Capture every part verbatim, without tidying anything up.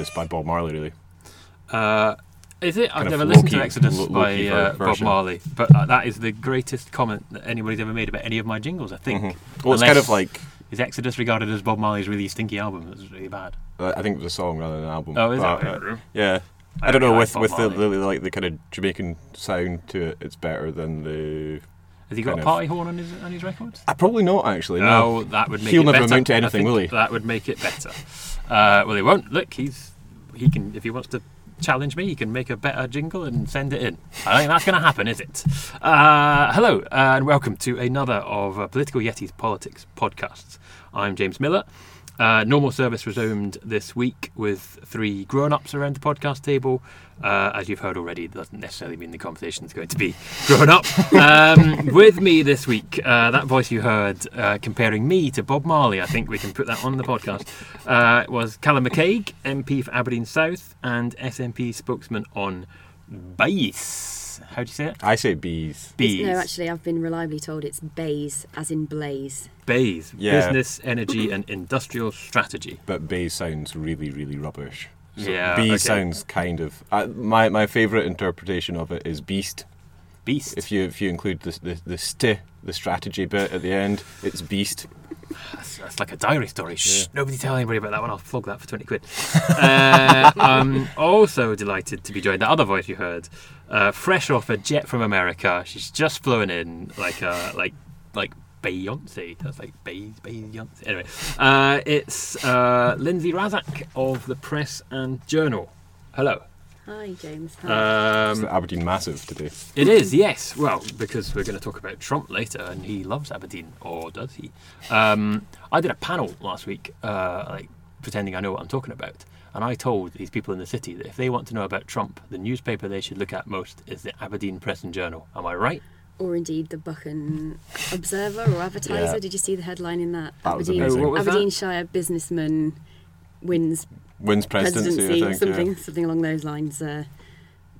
Exodus by Bob Marley, really. Uh, is it? I've never listened to Exodus by uh, Bob Marley, but uh, that is the greatest comment that anybody's ever made about any of my jingles, I think. Mm-hmm. Well, it's kind of like... Is Exodus regarded as Bob Marley's really stinky album? It was really bad. Uh, I think it was a song rather than an album. Oh, is but, it? Uh, yeah. I, I don't know, with, with the, the like the kind of Jamaican sound to it, it's better than the... Has he got a party of, horn on his on his records? Uh, probably not, actually. No, no that would make He'll it better. He'll never amount to anything, will he? That would make it better. Uh, well, he won't. Look, he's he can if he wants to challenge me, he can make a better jingle and send it in. I don't think that's going to happen, is it? Uh, hello, uh, and welcome to another of uh, Political Yeti's Politics podcasts. I'm James Miller. Uh, normal service resumed this week with three grown-ups around the podcast table. Uh, as you've heard already, it doesn't necessarily mean the conversation's going to be grown up. Um, with me this week, uh, that voice you heard uh, comparing me to Bob Marley, I think we can put that on the podcast, uh, was Callum McCaig, M P for Aberdeen South and S N P spokesman on B E I S. How do you say it? I say bees. Bees. No, actually, I've been reliably told it's BEIS, as in blaze. BEIS, yeah. Business, Energy and Industrial Strategy. But BEIS sounds really, really rubbish. So yeah, B okay. sounds kind of... Uh, my my favourite interpretation of it is beast. Beast. If you if you include the the the, st, the strategy bit at the end, it's beast. That's, that's like a diary story. Shh, yeah. Nobody tell anybody about that one. I'll flog that for twenty quid. uh, I'm also delighted to be joined. That other voice you heard, uh, fresh off a jet from America. She's just flown in like a, like like Beyonce. That's like Bey's Beyonce. Anyway, uh, it's uh, Lindsay Razak of the Press and Journal. Hello. Hi, James. Hi. Um, it's the Aberdeen Massive today. It is, yes. Well, because we're going to talk about Trump later, and he loves Aberdeen, or does he? Um, I did a panel last week, uh, like pretending I know what I'm talking about, and I told these people in the city that if they want to know about Trump, the newspaper they should look at most is the Aberdeen Press and Journal. Am I right? Or indeed the Buchan Observer or Advertiser. Yeah. Did you see the headline in that? That Aberdeen, was amazing. Aberdeenshire that? businessman wins wins presidency, presidency I think, something yeah. something along those lines. Uh,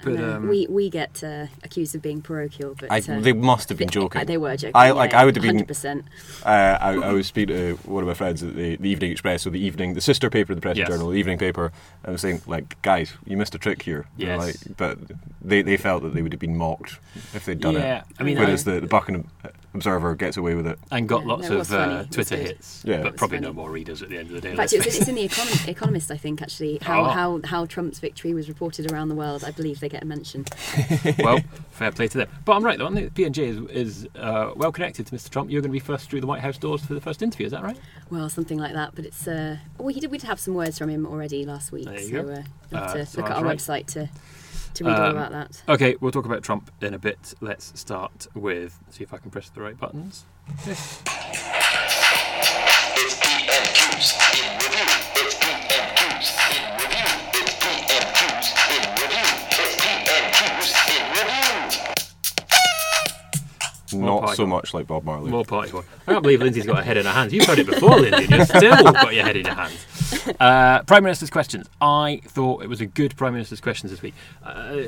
but, and, uh, um, we we get uh, accused of being parochial, but I, uh, they must have been joking. They, they were joking. I like yeah, I would have been one hundred percent. Uh, I, I was speaking to one of my friends at the, the Evening Express, so the evening the sister paper of the Press yes. and Journal, the evening paper. I was saying, like, guys, you missed a trick here. Yes. Like, but they they felt that they would have been mocked if they'd done yeah. it. I mean, whereas I, the the Buchan Observer gets away with it and got yeah, lots no, of uh, Twitter hits. Yeah, but probably funny. No more readers at the end of the day. In fact, it was, it's in the Econ- Economist, I think, actually, how, oh. how how Trump's victory was reported around the world. I believe they get a mention. Well, fair play to them. But I'm right, though. I think P and J is, is uh, well connected to Mister Trump. You're going to be first through the White House doors for the first interview, is that right? Well, something like that. But it's uh, well, he did, we did have some words from him already last week, there you so go. Uh, we'll have uh, to so look at our right. website to. to read um, all about that. Okay, we'll talk about Trump in a bit. Let's start with, see if I can press the right buttons. It's P M Q's in review. It's P M Q's in review. It's P M Q's in review. It's P M Q's in review. Not so much like Bob Marley. More party horn. I can't believe Lindsay's got a head in her hands. You've heard it before, Lindsay. You've still got your head in your hands. Uh, Prime Minister's Questions. I thought it was a good Prime Minister's Questions this week. Uh,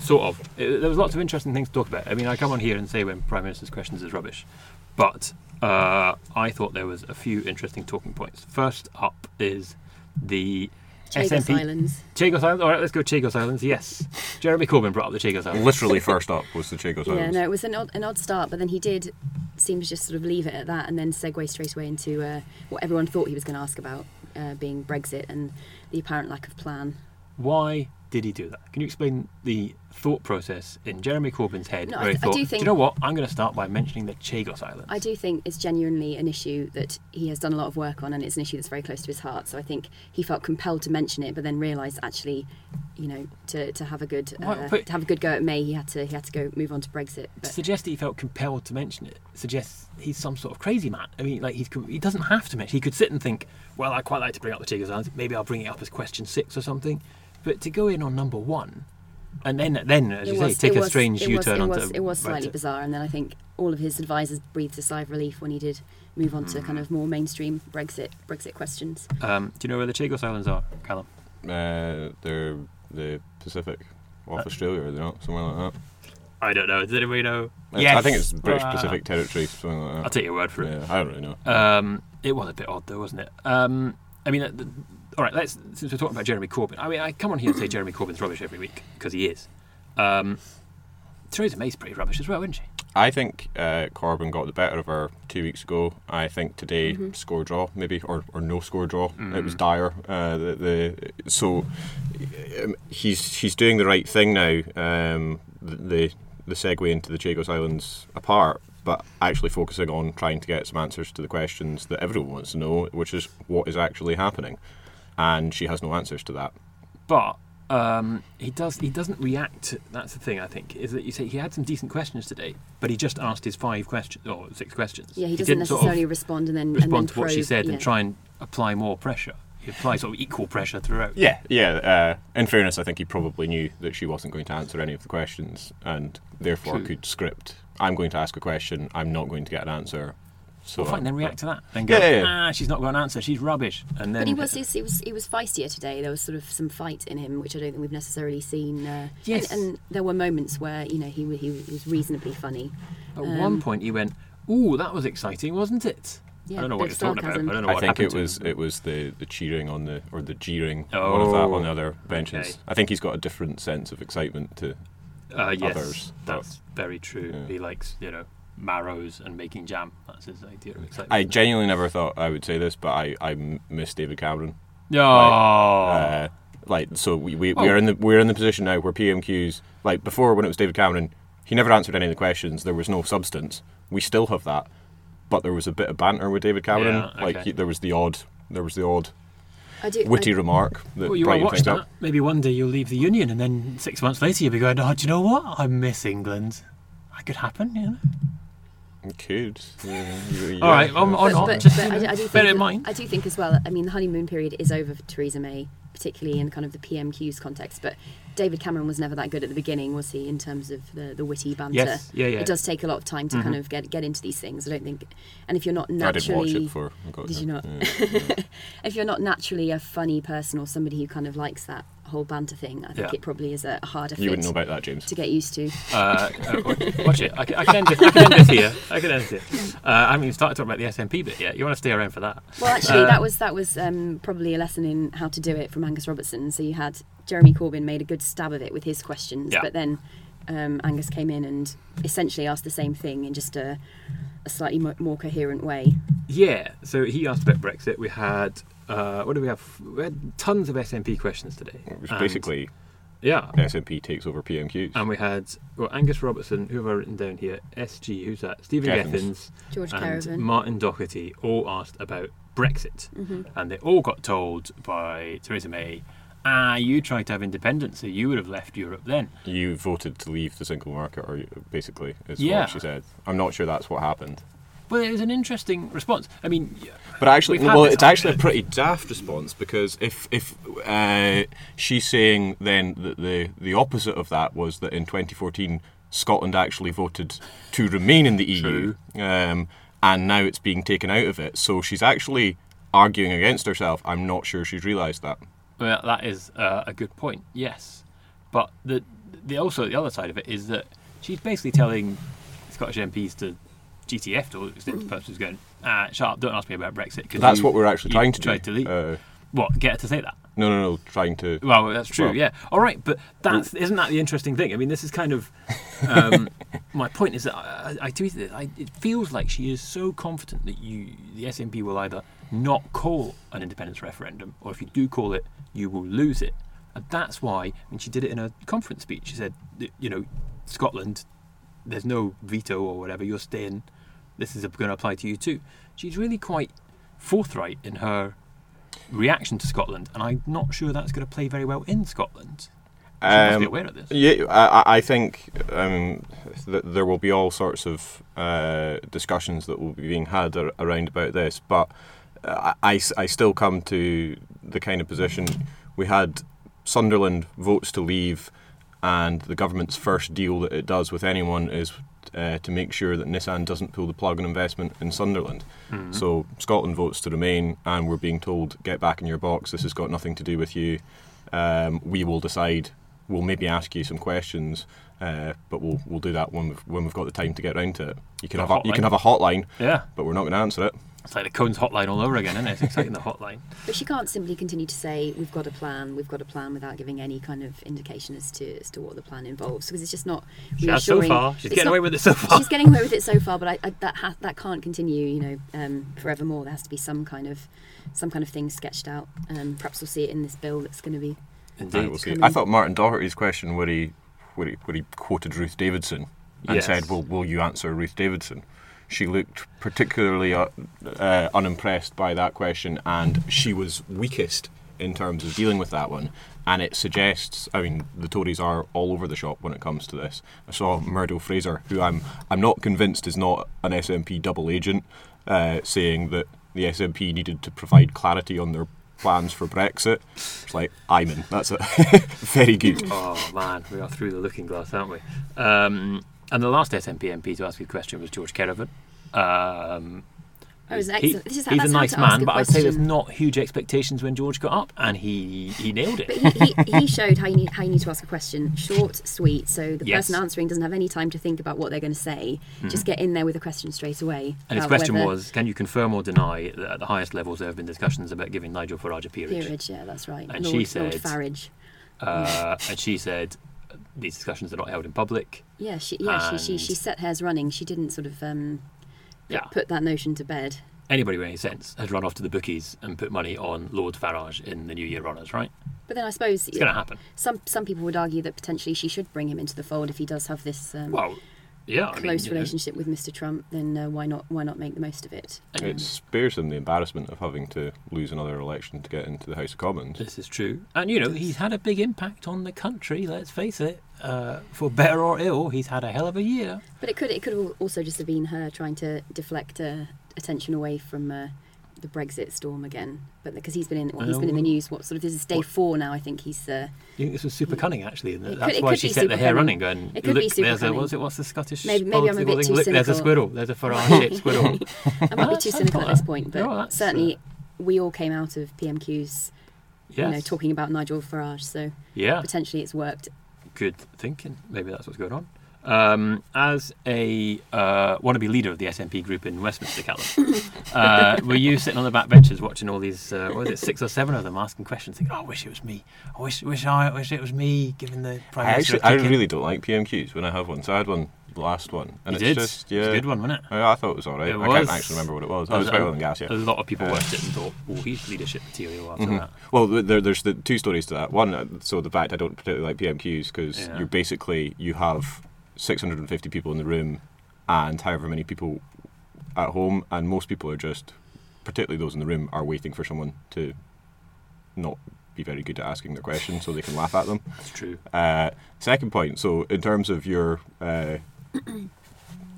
sort of. It, there was lots of interesting things to talk about. I mean, I come on here and say when Prime Minister's Questions is rubbish, but uh, I thought there was a few interesting talking points. First up is the Chagos S N P... Islands. Chagos Islands. All right, let's go Chagos Islands. Yes. Jeremy Corbyn brought up the Chagos Islands. Literally first up was the Chagos yeah, Islands. Yeah, no, it was an odd, an odd start, but then he did seem to just sort of leave it at that and then segue straight away into uh, what everyone thought he was going to ask about. Uh, being Brexit and the apparent lack of plan. Why did he do that? Can you explain the thought process in Jeremy Corbyn's head? No, where I, he thought, I do, think, do you know what? I'm going to start by mentioning the Chagos Islands. I do think it's genuinely an issue that he has done a lot of work on, and it's an issue that's very close to his heart. So I think he felt compelled to mention it, but then realised actually, you know, to, to have a good uh, well, to have a good go at May, he had to he had to go move on to Brexit. But to suggest that he felt compelled to mention it suggests he's some sort of crazy man. I mean, like he's he doesn't have to mention. He could sit and think, well, I quite like to bring up the Chagos Islands. Maybe I'll bring it up as question six or something. But to go in on number one. And then, then as it you was, say, take a was, strange U-turn onto... It was slightly right. bizarre, and then I think all of his advisers breathed a sigh of relief when he did move on mm. to kind of more mainstream Brexit Brexit questions. Um, do you know where the Chagos Islands are, Callum? Uh, they're the Pacific, off uh, Australia, are they not? Somewhere like that. I don't know. Does anybody know? It's, yes. I think it's British uh, Pacific Territory, something like that. I'll take your word for it. Yeah, I don't really know. Um, it was a bit odd, though, wasn't it? Um, I mean... Uh, the, all right, let's, since we're talking about Jeremy Corbyn, I mean, I come on here and say Jeremy Corbyn's rubbish every week, because he is. Um, Theresa May's pretty rubbish as well, isn't she? I think uh, Corbyn got the better of her two weeks ago. I think today, mm-hmm. score draw, maybe, or, or no score draw. Mm. It was dire. Uh, the, the So um, he's she's doing the right thing now, um, the, the segue into the Chagos Islands apart, but actually focusing on trying to get some answers to the questions that everyone wants to know, which is what is actually happening. And she has no answers to that. But... Um, he does. He doesn't react. To, that's the thing. I think is that you say he had some decent questions today, but he just asked his five questions or six questions. Yeah, he, he doesn't didn't necessarily sort of respond and then respond and then to probe, what she said yeah. and try and apply more pressure. He applies sort of equal pressure throughout. Yeah, yeah. Uh, in fairness, I think he probably knew that she wasn't going to answer any of the questions, and therefore True. could script. I'm going to ask a question. I'm not going to get an answer. So well, fine, then react to that. Then go, yeah, yeah, yeah. ah, she's not got an answer, she's rubbish. And then, but he was, he was, he was feistier today. There was sort of some fight in him, which I don't think we've necessarily seen. Uh, yes. And, and there were moments where, you know, he he was reasonably funny. At um, one point, he went, "Ooh, that was exciting, wasn't it?" Yeah, I don't know what you're talking about. I don't know what I think it was. It was the, the cheering on the or the jeering oh, one of that on the other benches. Okay. I think he's got a different sense of excitement to uh, yes, others. That's but, very true. Yeah. He likes, you know. Marrows and making jam. That's his idea of excitement. I genuinely never thought I would say this, but I, I miss David Cameron. No, oh. like, uh, like so we we, oh. we are in the we're in the position now where P M Qs, like before when it was David Cameron, he never answered any of the questions. There was no substance. We still have that, but there was a bit of banter with David Cameron. Yeah, okay. Like he, there was the odd, there was the odd. I do, witty I, remark that well, you brightened things that. up. Maybe one day you'll leave the union, and then six months later you'll be going, "Oh, do you know what? I miss England." That could happen, you know. Could. Yeah, yeah. All right, on, on, on. But, but, but I, I do think, bear in mind. I do think as well, I mean, the honeymoon period is over for Theresa May, particularly in kind of the P M Qs context, but David Cameron was never that good at the beginning, was he, in terms of the, the witty banter? Yes, yeah, yeah. It does take a lot of time to mm-hmm. kind of get get into these things, I don't think. And if you're not naturally... I didn't watch it for... Did that. you not? Yeah, yeah. If you're not naturally a funny person or somebody who kind of likes that whole banter thing, I think yeah. it probably is a harder you fit wouldn't know about that, James. To get used to. Uh, uh, watch it. I can, I can end this here. I can end this here. Uh, I haven't even started talking about the S N P bit yet. You want to stay around for that. Well, actually, uh, that was that was um, probably a lesson in how to do it from Angus Robertson. So you had Jeremy Corbyn made a good stab of it with his questions, yeah. but then um, Angus came in and essentially asked the same thing in just a, a slightly mo- more coherent way. Yeah. So he asked about Brexit. We had... Uh, what do we have? We had tons of S N P questions today. It was basically, yeah, S N P takes over P M Qs. And we had well Angus Robertson, who have I written down here? S G, who's that? Stephen Gethins, George Kerevan, Martin Docherty, all asked about Brexit, mm-hmm. and they all got told by Theresa May, "Ah, you tried to have independence, so you would have left Europe then. You voted to leave the single market, or basically, is yeah. what she said. I'm not sure that's what happened." Well, it was an interesting response. I mean, but actually, well, it's actually a pretty daft response because if if uh, she's saying then that the the opposite of that was that in twenty fourteen Scotland actually voted to remain in the E U, um, and now it's being taken out of it. So she's actually arguing against herself. I'm not sure she's realised that. Well, that is uh, a good point. Yes, but the the also the other side of it is that she's basically telling Scottish M Ps to. G T F to extent the person who's going, ah, shut up, don't ask me about Brexit. Cause that's you, what we're actually trying to do. To leave. Uh, what, get her to say that? No, no, no, trying to... Well, that's true, well, yeah. All right, but that's isn't that the interesting thing? I mean, this is kind of... Um, my point is that I, I, tweeted it, I, it feels like she is so confident that you, the S N P will either not call an independence referendum, or if you do call it, you will lose it. And that's why, when she did it in a conference speech, she said, you know, Scotland, there's no veto or whatever, you're staying... This is going to apply to you too. She's really quite forthright in her reaction to Scotland, and I'm not sure that's going to play very well in Scotland. She um, must be aware of this. Yeah, I, I think um, that there will be all sorts of uh, discussions that will be being had around about this, but I, I still come to the kind of position we had. Sunderland votes to leave, and the government's first deal that it does with anyone is... Uh, to make sure that Nissan doesn't pull the plug on investment in Sunderland. Mm-hmm. So Scotland votes to remain, and we're being told, get back in your box, this has got nothing to do with you. Um, we will decide, we'll maybe ask you some questions, uh, but we'll we'll do that when we've, when we've got the time to get round to it. You can, have a, you can have a hotline, yeah. but we're not going to answer it. It's like the Cohen's hotline all over again, isn't it? It's exciting, the hotline. But she can't simply continue to say, we've got a plan, we've got a plan, without giving any kind of indication as to as to what the plan involves, because it's just not reassuring. She has so far. She's it's getting not, away with it so far. She's getting away with it so far, but I, I, that ha- that can't continue, you know, um, forevermore. There has to be some kind of some kind of thing sketched out. Um, perhaps we'll see it in this bill that's going to be... Indeed. We'll see. I thought Martin Docherty's question, where he, where he, where he quoted Ruth Davidson and yes. said, well, will you answer Ruth Davidson? She looked particularly uh, uh, unimpressed by that question, and she was weakest in terms of dealing with that one. And it suggests, I mean, the Tories are all over the shop when it comes to this. I saw Murdo Fraser, who I'm I'm not convinced is not an S N P double agent, uh, saying that the S N P needed to provide clarity on their plans for Brexit. It's like, I'm in. That's it. Very good. Oh, man, we are through the looking glass, aren't we? Um... And the last S N P M P to ask you a question was George Kerevan. Um, that was excellent. He, he's a nice man, but I would say there's not huge expectations when George got up, and he, he nailed it. But he, he, he showed how you need how you need to ask a question. Short, sweet, so the yes. person answering doesn't have any time to think about what they're going to say. Mm-hmm. Just get in there with a question straight away. And his question was, can you confirm or deny that at the highest levels there have been discussions about giving Nigel Farage a peerage? Peerage, yeah, that's right. And Lord, she said, Lord Farage. Uh, and she said... These discussions are not held in public. Yeah, she yeah she, she she set hairs running. She didn't sort of um, put, yeah. put that notion to bed. Anybody with any sense has run off to the bookies and put money on Lord Farage in the New Year honours, right? But then I suppose... It's going to happen. Some some people would argue that potentially she should bring him into the fold if he does have this... Um, well... Yeah, close I mean, relationship know. with Mister Trump, then uh, why not? Why not make the most of it? Um, it spares them the embarrassment of having to lose another election to get into the House of Commons. This is true, and you know he's had a big impact on the country. Let's face it, uh, for better or ill, he's had a hell of a year. But it could it could also just have been her trying to deflect uh, attention away from uh, the Brexit storm again. But because he's been in well, he's been in the news. What sort of this is day what? four now? I think he's. Uh, you think this was super cunning, actually. Isn't it? It That's could, why she set the hair cunning. running. Going, it could look, be super there's cunning. A, what's it? What's the Scottish? Maybe, maybe I'm a bit thing? too look, cynical. There's a squirrel. There's a Farage-shaped squirrel. I might be too cynical at this point, but no, certainly uh, we all came out of P M Qs, yes. you know, talking about Nigel Farage. So yeah. potentially it's worked. Good thinking. Maybe that's what's going on. Um, as a uh, wannabe leader of the S N P group in Westminster, Callum, uh, were you sitting on the back benches watching all these, uh, what is it, six or seven of them asking questions, thinking, oh, I wish it was me. I wish, wish I wish it was me, given the Prime I Minister. Actually, I really don't like P M Qs when I have one, so I had one last one. And you it's did? Just, yeah, it was a good one, wasn't it? I, I thought it was all right. It I was, can't actually remember what it was. It was about oil and gas, yeah. A lot of people uh, watched it and thought, oh, he's leadership material after mm-hmm. that. Well, there, there's the two stories to that. One, so the fact I don't particularly like P M Qs, because yeah. you're basically, you have... six hundred fifty people in the room and however many people at home, and most people are just, particularly those in the room, are waiting for someone to not be very good at asking their question so they can laugh at them. That's true. Uh, second point, so in terms of your uh,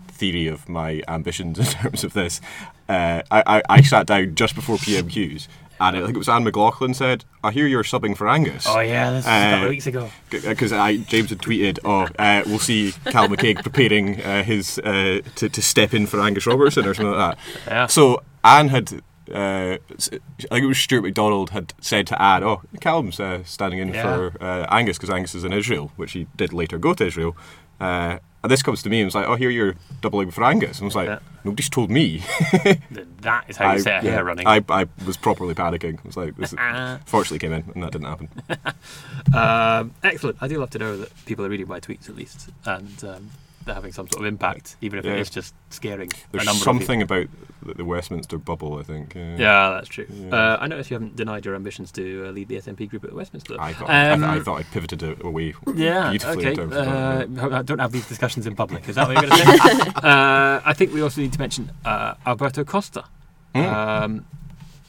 theory of my ambitions in terms of this, uh, I, I, I sat down just before P M Qs. And I think it was Anne McLaughlin said, I hear you're subbing for Angus. Oh, yeah, that's uh, a couple of weeks ago. Because James had tweeted, oh, uh, we'll see Callum McCaig preparing uh, his uh, to, to step in for Angus Robertson or something like that. Yeah. So Anne had, uh, I think it was Stuart MacDonald had said to Anne, oh, Callum's uh, standing in yeah. for uh, Angus because Angus is in Israel, which he did later go to Israel. Uh, and this comes to me and it's like, oh, here you're doubling for Angus. And I was like, yeah. nobody's told me. That is how you I, set yeah, hair running. I, I was properly panicking. I was like, this fortunately came in and that didn't happen. um, excellent. I do love to know that people are reading my tweets at least, and um, they're having some sort of impact, even if yeah. it is just scaring There's a number something of people. About the Westminster bubble, I think. Uh, yeah, that's true. Yeah. Uh, I notice you haven't denied your ambitions to uh, lead the S N P group at Westminster. I thought, um, I, I, thought I pivoted away yeah, beautifully okay. in terms uh, of that. I don't have these discussions in public. Is that what you're going to say? uh, I think we also need to mention uh, Alberto Costa. Mm. Um,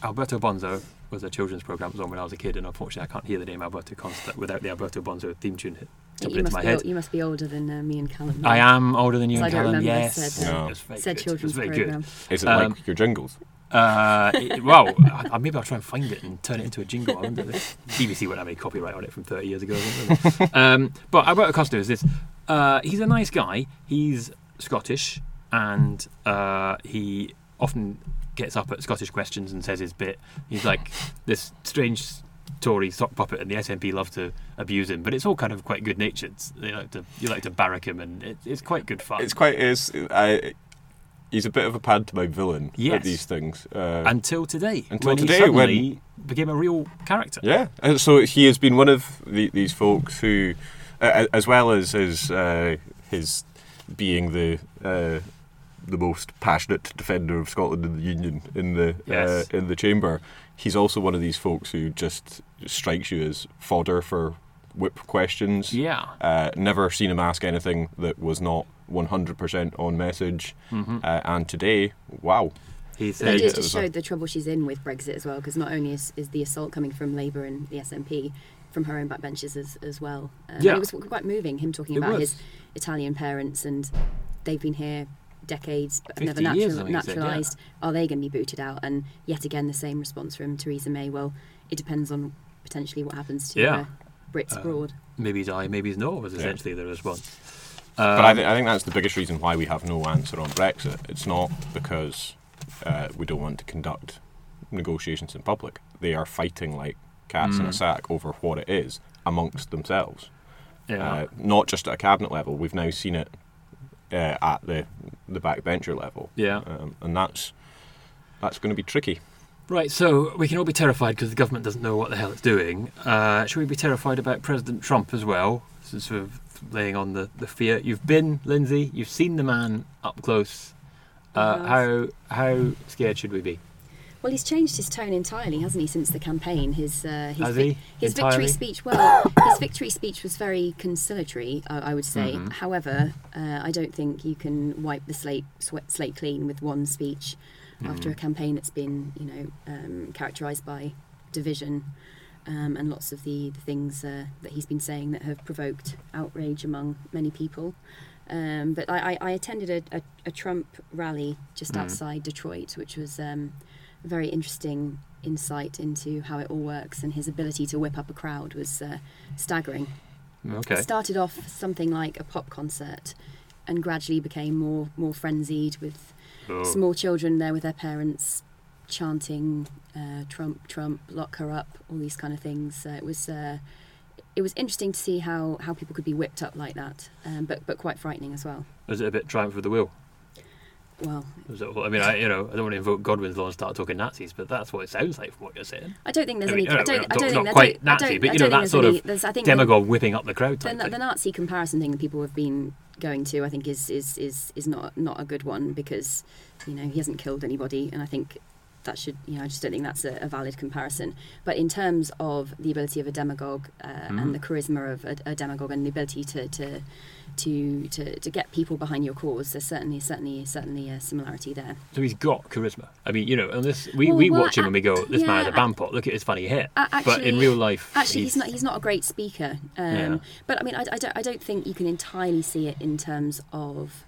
Alberto Bonzo was a children's programme that was on when I was a kid, and unfortunately I can't hear the name Alberto Costa without the Alberto Bonzo theme tune hit. You must, be, you must be older than uh, me and Callum. Now. I am older than you and Callum, yes. Said, uh, no. It said children's it programme. Is it um, like your jingles? Uh, it, well, I, maybe I'll try and find it and turn it into a jingle. I wonder if B B C wouldn't have any copyright on it from thirty years ago. um, but Alberto Costa is this. Uh, he's a nice guy. He's Scottish, and uh, he often gets up at Scottish questions and says his bit. He's like this strange... Tory sock puppet, and the S N P love to abuse him, but it's all kind of quite good natured. They like to, you like to barrack him, and it, it's quite good fun. It's quite is. I he's a bit of a pantomime villain yes. at these things. Uh, until today. Until when today, he suddenly when became a real character. Yeah, and so he has been one of the, these folks who, uh, as well as his uh, his being the uh, the most passionate defender of Scotland and the Union in the yes. uh, in the chamber, he's also one of these folks who just strikes you as fodder for whip questions. Yeah. Uh, never seen him ask anything that was not one hundred percent on message. Mm-hmm. Uh, and today, wow. He said, it just showed the trouble she's in with Brexit as well, because not only is, is the assault coming from Labour and the S N P, from her own backbenches as, as well. Um, yeah. It was quite moving, him talking it about was. his Italian parents, and they've been here decades, but never natural, naturalised. Yeah. Are they going to be booted out? And yet again, the same response from Theresa May. Well, it depends on potentially what happens to yeah. her. Brits uh, broad. Maybe he's aye, maybe he's no, was essentially yeah. the response. Um, but I, th- I think that's the biggest reason why we have no answer on Brexit. It's not because uh, we don't want to conduct negotiations in public. They are fighting like cats mm. in a sack over what it is amongst themselves. Yeah. Uh, not just at a cabinet level. We've now seen it uh, at the the backbencher level. Yeah. Um, and that's that's going to be tricky. Right, so we can all be terrified because the government doesn't know what the hell it's doing. Uh, should we be terrified about President Trump as well? So sort of laying on the, the fear. You've been, Lindsay, you've seen the man up close. Uh, how how scared should we be? Well, he's changed his tone entirely, hasn't he, since the campaign? His uh, his, Has he? his victory speech. Well, his victory speech was very conciliatory, I, I would say. Mm-hmm. However, uh, I don't think you can wipe the slate sweat, slate clean with one speech. After a campaign that's been, you know, um, characterised by division um, and lots of the, the things uh, that he's been saying that have provoked outrage among many people. Um, but I, I, I attended a, a, a Trump rally just mm. outside Detroit, which was um, a very interesting insight into how it all works, and his ability to whip up a crowd was uh, staggering. Okay. It started off something like a pop concert and gradually became more, more frenzied with... Oh. Small children there with their parents chanting uh, Trump, Trump, lock her up, all these kind of things. Uh, it was uh, it was interesting to see how, how people could be whipped up like that, um, but but quite frightening as well. Was it a bit triumph of the will? Well, was it, I mean, I, you know, I don't want to invoke Godwin's law and start talking Nazis, but that's what it sounds like from what you're saying. I don't think there's I mean, any. I don't. I don't think not quite Nazi, but you know that sort any, of demagogue whipping up the crowd. Type the, thing. The Nazi comparison thing that people have been going to, I think, is is is is not not a good one, because you know he hasn't killed anybody, and I think that should you know I just don't think that's a, a valid comparison. But in terms of the ability of a demagogue uh, mm. and the charisma of a, a demagogue and the ability to to, to to to get people behind your cause, there's certainly certainly certainly a similarity there. So he's got charisma. I mean, you know, and this we, well, we well, watch him and we go, this yeah, man's a bandpot. Look at his funny hair. Actually, but in real life, actually, he's, he's not he's not a great speaker. Um, yeah. But I mean, I, I don't I don't think you can entirely see it in terms of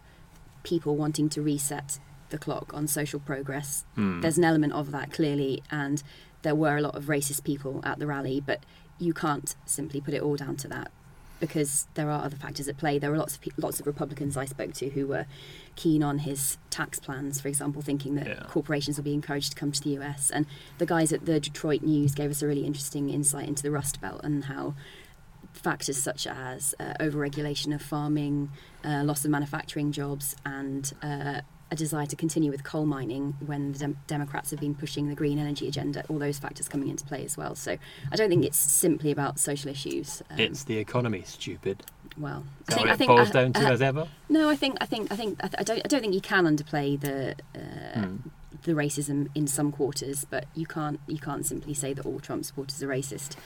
people wanting to reset the clock on social progress. Mm. There's an element of that clearly, and there were a lot of racist people at the rally, but you can't simply put it all down to that, because there are other factors at play. There were lots of pe- lots of Republicans I spoke to who were keen on his tax plans, for example, thinking that yeah. corporations will be encouraged to come to the U S, and the guys at the Detroit News gave us a really interesting insight into the Rust Belt and how factors such as uh, overregulation of farming, uh, loss of manufacturing jobs, and uh, a desire to continue with coal mining when the dem- Democrats have been pushing the green energy agenda, all those factors coming into play as well. So I don't think it's simply about social issues. Um, it's the economy, stupid. Well, I think, what I think it boils I, down to uh, as ever. No, I think I think I think I don't I don't think you can underplay the uh, mm. the racism in some quarters, but you can't you can't simply say that all Trump supporters are racist.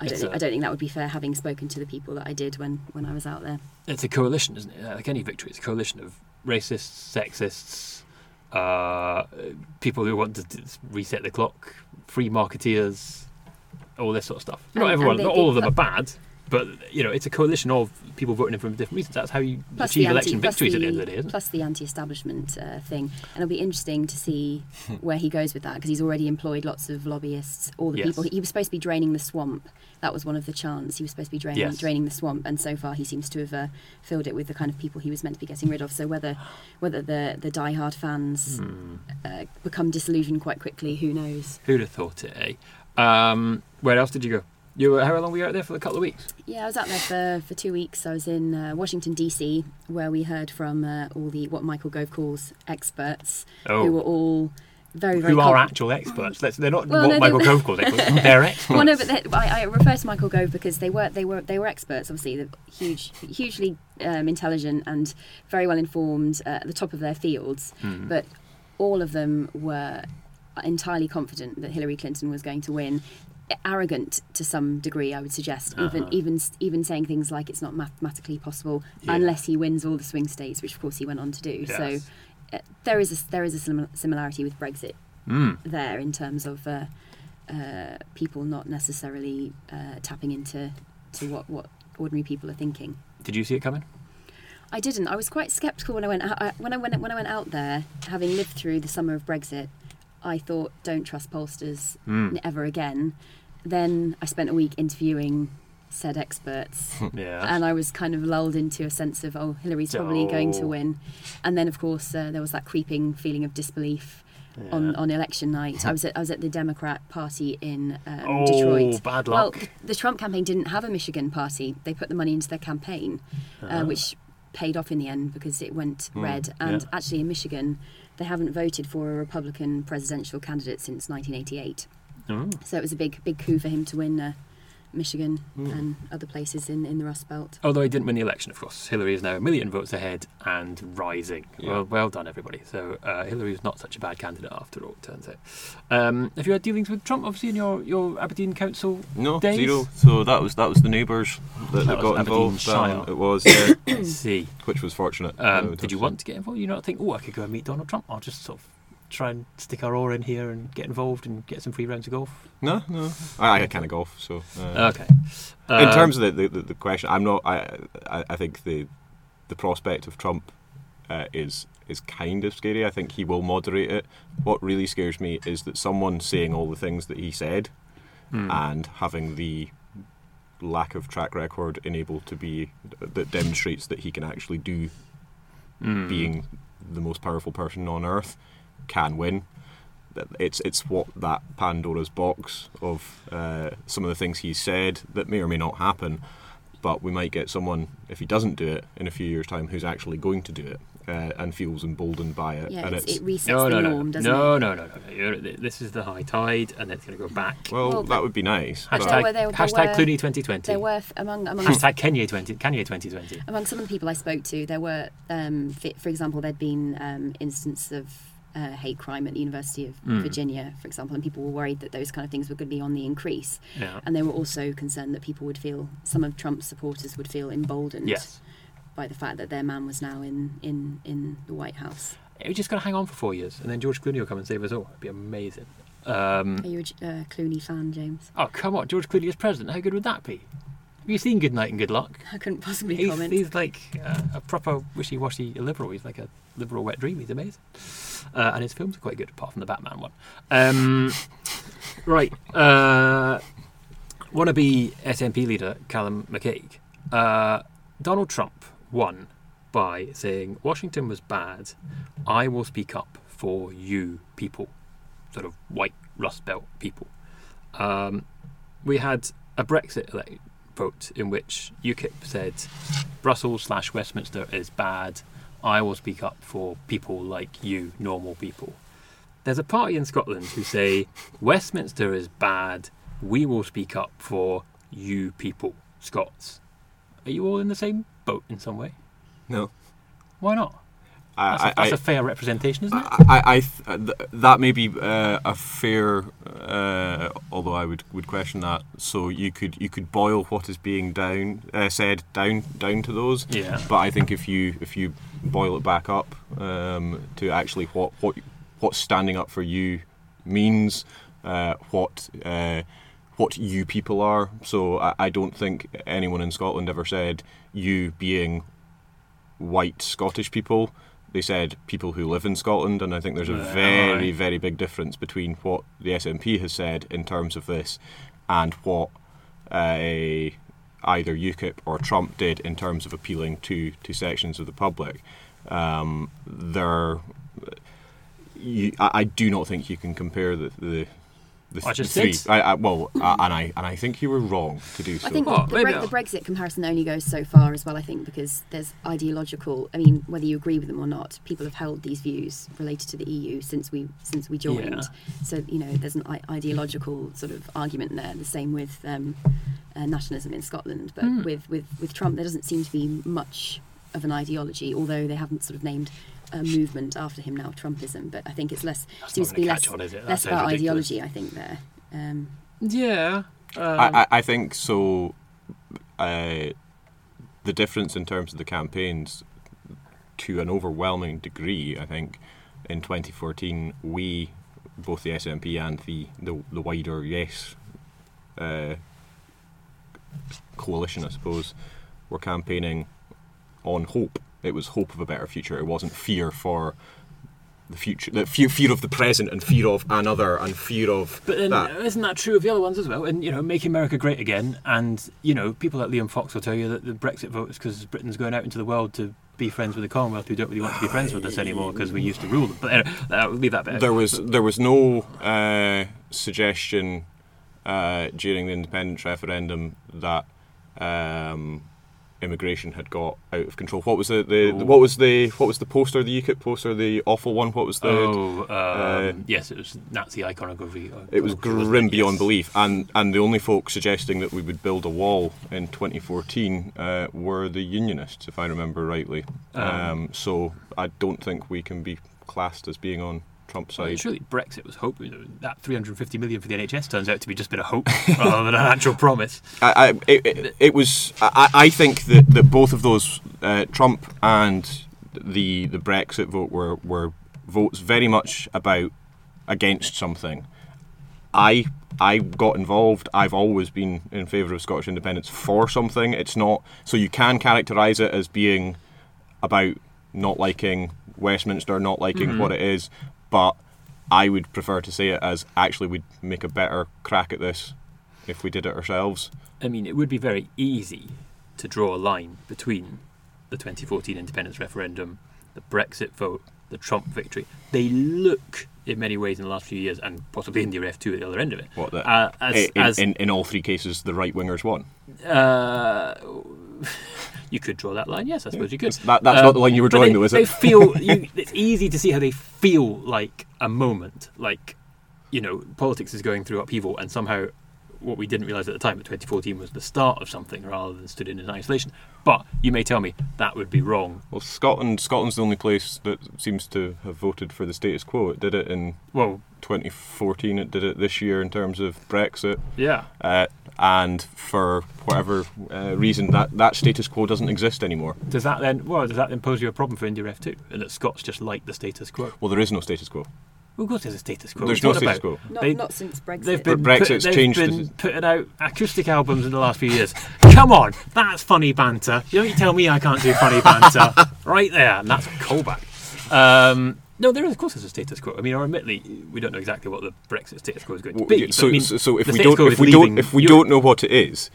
I don't, think, a, I don't think that would be fair, having spoken to the people that I did when, when I was out there. It's a coalition, isn't it? Like any victory, it's a coalition of racists, sexists, uh, people who want to d- reset the clock, free marketeers, all this sort of stuff. Not and, everyone, and they, not all they, of them they, are bad, but you know, it's a coalition of people voting in for different reasons. That's how you achieve anti, election victories the, at the end of the day, isn't plus it? Plus the anti-establishment uh, thing. And it'll be interesting to see where he goes with that, because he's already employed lots of lobbyists, all the yes. people. He was supposed to be draining the swamp. That was one of the chants. He was supposed to be draining, yes. draining the swamp, and so far he seems to have uh, filled it with the kind of people he was meant to be getting rid of. So whether whether the, the die-hard fans mm. uh, become disillusioned quite quickly, who knows? Who'd have thought it, eh? Um, where else did you go? You were, how long were you out there for? A couple of weeks? Yeah, I was out there for, for two weeks. I was in uh, Washington, D C, where we heard from uh, all the, what Michael Gove calls experts, oh. who were all very, very... Who are com- actual experts. That's, they're not well, what no, Michael they, Gove calls experts. They're experts. Well, no, but they, I, I refer to Michael Gove because they were they were, they were experts, obviously. They're huge, hugely um, intelligent and very well informed uh, at the top of their fields. Mm. But all of them were entirely confident that Hillary Clinton was going to win. Arrogant to some degree, I would suggest, uh-huh. even even even saying things like it's not mathematically possible yeah. unless he wins all the swing states, which of course he went on to do. Yes. So uh, there is a, there is a sim- similarity with Brexit mm. there in terms of uh, uh, people not necessarily uh, tapping into to what, what ordinary people are thinking. Did you see it coming? I didn't. I was quite sceptical when I went I, when I went when I went out there, having lived through the summer of Brexit. I thought, don't trust pollsters mm. ever again. Then I spent a week interviewing said experts. yeah. And I was kind of lulled into a sense of, oh, Hillary's probably oh. going to win. And then, of course, uh, there was that creeping feeling of disbelief yeah. on, on election night. I was at, I was at the Democrat Party in um, oh, Detroit. Oh, bad luck. Well, the, the Trump campaign didn't have a Michigan party. They put the money into their campaign, oh. uh, which paid off in the end because it went mm. red. And yeah. actually in Michigan, they haven't voted for a Republican presidential candidate since nineteen eighty-eight. Oh. So it was a big, big coup for him to win uh, Michigan mm. and other places in, in the Rust Belt. Although he didn't win the election, of course. Hillary is now a million votes ahead and rising. Yeah. Well, well done, everybody. So uh, Hillary was not such a bad candidate after all, it turns out. Um, have you had dealings with Trump, obviously, in your, your Aberdeen Council no, days? No, zero. So that was that was the neighbours that, that got involved. Um, it was, yeah. Uh, see. Which was fortunate. Um, did you want to get involved? You not think, oh, I could go and meet Donald Trump? I'll just sort of try and stick our oar in here and get involved and get some free rounds of golf? No, no. I, I kind of golf, so... Uh, okay. Uh, in terms of the, the, the question, I'm not... I I think the the prospect of Trump uh, is is kind of scary. I think he will moderate it. What really scares me is that someone saying all the things that he said hmm. and having the lack of track record enabled to be... that demonstrates that he can actually do hmm. being the most powerful person on earth can win. It's it's what that Pandora's box of uh, some of the things he said that may or may not happen, but we might get someone, if he doesn't do it in a few years' time, who's actually going to do it uh, and feels emboldened by it. Yeah, and it's, it's, it resets no, the no, norm, no, doesn't no, it? No, no, no, no. You're, this is the high tide, and it's going to go back. Well, well that would be nice. Hashtag, were, there, there hashtag were, Clooney twenty twenty. There were among, among hashtag Kenya twenty Kenya twenty twenty. Among some of the people I spoke to, there were, um, for example, there'd been um, instances of Uh, hate crime at the University of mm. Virginia, for example, and people were worried that those kind of things were going to be on the increase. Yeah. And they were also concerned that people would feel, some of Trump's supporters would feel emboldened yes. by the fact that their man was now in, in, in the White House. We're just going to hang on for four years and then George Clooney will come and save us all. It'd be amazing. Um, Are you a uh, Clooney fan, James? Oh, come on. George Clooney is president. How good would that be? Have you seen Good Night and Good Luck? I couldn't possibly he's, comment. He's like uh, a proper wishy-washy liberal. He's like a liberal wet dream. He's amazing. Uh, and his films are quite good, apart from the Batman one. Um, right. Uh, wannabe S N P leader Callum McCaig. Uh, Donald Trump won by saying, Washington was bad. I will speak up for you people. Sort of white Rust Belt people. Um, we had a Brexit election. Vote in which UKIP said Brussels slash Westminster is bad. I will speak up for people like you, normal people. There's a party in Scotland who say Westminster is bad. We will speak up for you people, Scots. Are you all in the same boat in some way? No. Why not? Uh, that's, a, I, that's a fair representation, isn't it? I, I, I th- th- that may be uh, a fair, uh, although I would, would question that. So you could you could boil what is being down uh, said down down to those. Yeah. But I think if you if you boil it back up um, to actually what what what standing up for you means, uh, what uh, what you people are. So I, I don't think anyone in Scotland ever said you being white Scottish people. They said people who live in Scotland, and I think there's a very, very big difference between what the S N P has said in terms of this and what uh, either UKIP or Trump did in terms of appealing to, to sections of the public. Um, there, you, I do not think you can compare the, the The, I just the three. Did. I, I, well, uh, and I and I think you were wrong to do so. I think oh, the, the, Bre- the Brexit comparison only goes so far as well, I think, because there's ideological... I mean, whether you agree with them or not, people have held these views related to the E U since we since we joined. Yeah. So, you know, there's an I- ideological sort of argument there, the same with um, uh, nationalism in Scotland. But mm. with, with, with Trump, there doesn't seem to be much of an ideology, although they haven't sort of named... a movement after him now, Trumpism, but I think it's less That's seems to be less, on, less about ridiculous. Ideology. I think there. Um, yeah, um, I, I think so. Uh, the difference in terms of the campaigns, to an overwhelming degree, I think, in twenty fourteen, we, both the S N P and the the, the wider Yes uh, coalition, I suppose, were campaigning on hope. It was hope of a better future. It wasn't fear for the future, the fear, fear of the present, and fear of another, and fear of. But then, that. Isn't that true of the other ones as well? And you know, Make America Great Again, and you know, people like Liam Fox will tell you that the Brexit vote is because Britain's going out into the world to be friends with the Commonwealth, who don't really want to be friends with us anymore because we used to rule them. But anyway, I'll leave that bit. There was there was no uh, suggestion uh, during the independence referendum that. Um, Immigration had got out of control. What was the, the what was the what was the poster? The UKIP poster, the awful one. What was the? Oh, um, uh, yes, it was Nazi iconography. It was grim beyond yes. belief, and and the only folk suggesting that we would build a wall in twenty fourteen uh, were the Unionists, if I remember rightly. Um, um, so I don't think we can be classed as being on Trump's side. Well, surely Brexit was hope. That three hundred fifty million for the N H S turns out to be just a bit of hope rather than an actual promise. I, I, it, it, it was. I, I think that, that both of those, uh, Trump and the the Brexit vote, were were votes very much about against something. I I got involved. I've always been in favour of Scottish independence for something. It's not so you can characterise it as being about not liking Westminster, not liking mm-hmm. what it is. But I would prefer to say it as actually we'd make a better crack at this if we did it ourselves. I mean, it would be very easy to draw a line between the twenty fourteen independence referendum, the Brexit vote, the Trump victory. They look, in many ways, in the last few years, and possibly in the R F two at the other end of it. What the, uh, as, in, as, in, in all three cases, the right-wingers won? Uh... You could draw that line, yes, I suppose yeah, you could. That, that's um, not the line you were drawing, they, though, is it? They feel, you, it's easy to see how they feel like a moment, like, you know, politics is going through upheaval, and somehow what we didn't realise at the time, that twenty fourteen was the start of something rather than stood in an isolation. But you may tell me that would be wrong. Well, Scotland, Scotland's the only place that seems to have voted for the status quo. It did it in well, twenty fourteen, it did it this year in terms of Brexit. Yeah. Uh, And for whatever uh, reason, that, that status quo doesn't exist anymore. Does that then? Well, does that then pose you a problem for India F two, and that Scots just like the status quo? Well, there is no status quo. Well, of course, there's a status quo. There's no status quo. Not, they, not since Brexit. They've been, Brexit's put, changed they've been the... putting out acoustic albums in the last few years. Come on, that's funny banter. You don't tell me I can't do funny banter. Right there, and that's callback. Um, No, there is, of course, there's a status quo. I mean, or admittedly, we don't know exactly what the Brexit status quo is going to be. So, but, I mean, so if we don't, if we don't, if we Europe. don't know what it is,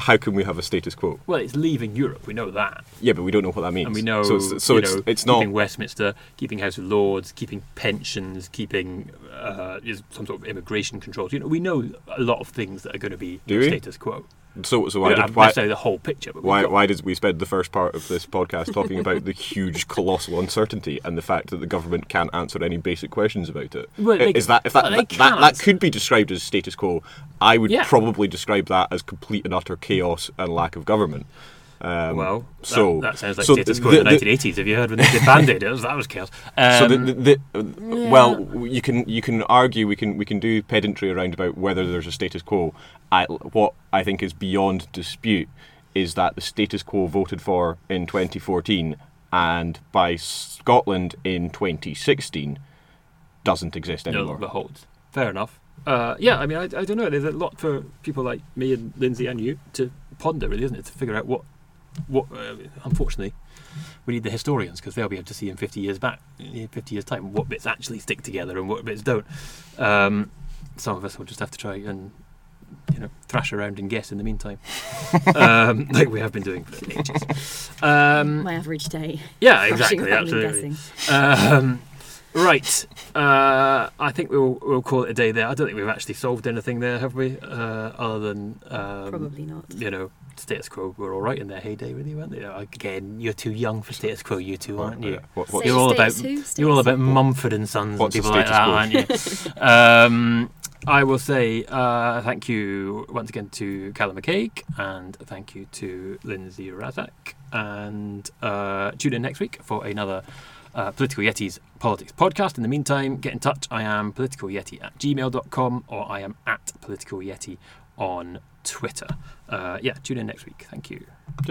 how can we have a status quo? Well, it's leaving Europe. We know that. Yeah, but we don't know what that means. And we know, so it's, so it's, know, it's not keeping Westminster, keeping House of Lords, keeping pensions, keeping uh, some sort of immigration controls. You know, we know a lot of things that are going to be the status quo. So, so why did why, the whole picture, but why, why did we spend the first part of this podcast talking about the huge, colossal uncertainty and the fact that the government can't answer any basic questions about it? Well, they, Is that if that well, that, that, that could be described as status quo? I would yeah. probably describe that as complete and utter chaos and lack of government. Um, well, that, so that sounds like so status quo the, the, in the nineteen eighties. Have you heard when they disbanded? It was, that was chaos. Um, so, the, the, the, yeah. well, you can you can argue we can we can do pedantry around about whether there's a status quo. I, what I think is beyond dispute is that the status quo voted for in twenty fourteen and by Scotland in twenty sixteen doesn't exist anymore. No longer holds. Fair enough. Uh, yeah, I mean, I, I don't know. There's a lot for people like me and Lindsay and you to ponder, really, isn't it? To figure out what. What, uh, unfortunately, we need the historians because they'll be able to see in fifty years back, in fifty years' time, what bits actually stick together and what bits don't. Um, some of us will just have to try and, you know, thrash around and guess in the meantime, um, like we have been doing for ages. Um, My average day. Yeah, exactly, absolutely. Um, Right. Uh, I think we'll we'll call it a day there. I don't think we've actually solved anything there, have we? Uh, other than um, probably not. You know, Status Quo were all right in their heyday, really, weren't they? Again, you're too young for Status Quo, you two, aren't you? What, what, you're all about status you're all about Mumford and Sons and people like that, aren't you? um, I will say uh, thank you once again to Callum McCaig, and thank you to Lindsay Razak, and uh, tune in next week for another uh, Political Yeti's Politics Podcast. In the meantime, get in touch. I am political yeti at gmail dot com, or I am at political yeti on Twitter. Uh, yeah, tune in next week. Thank you.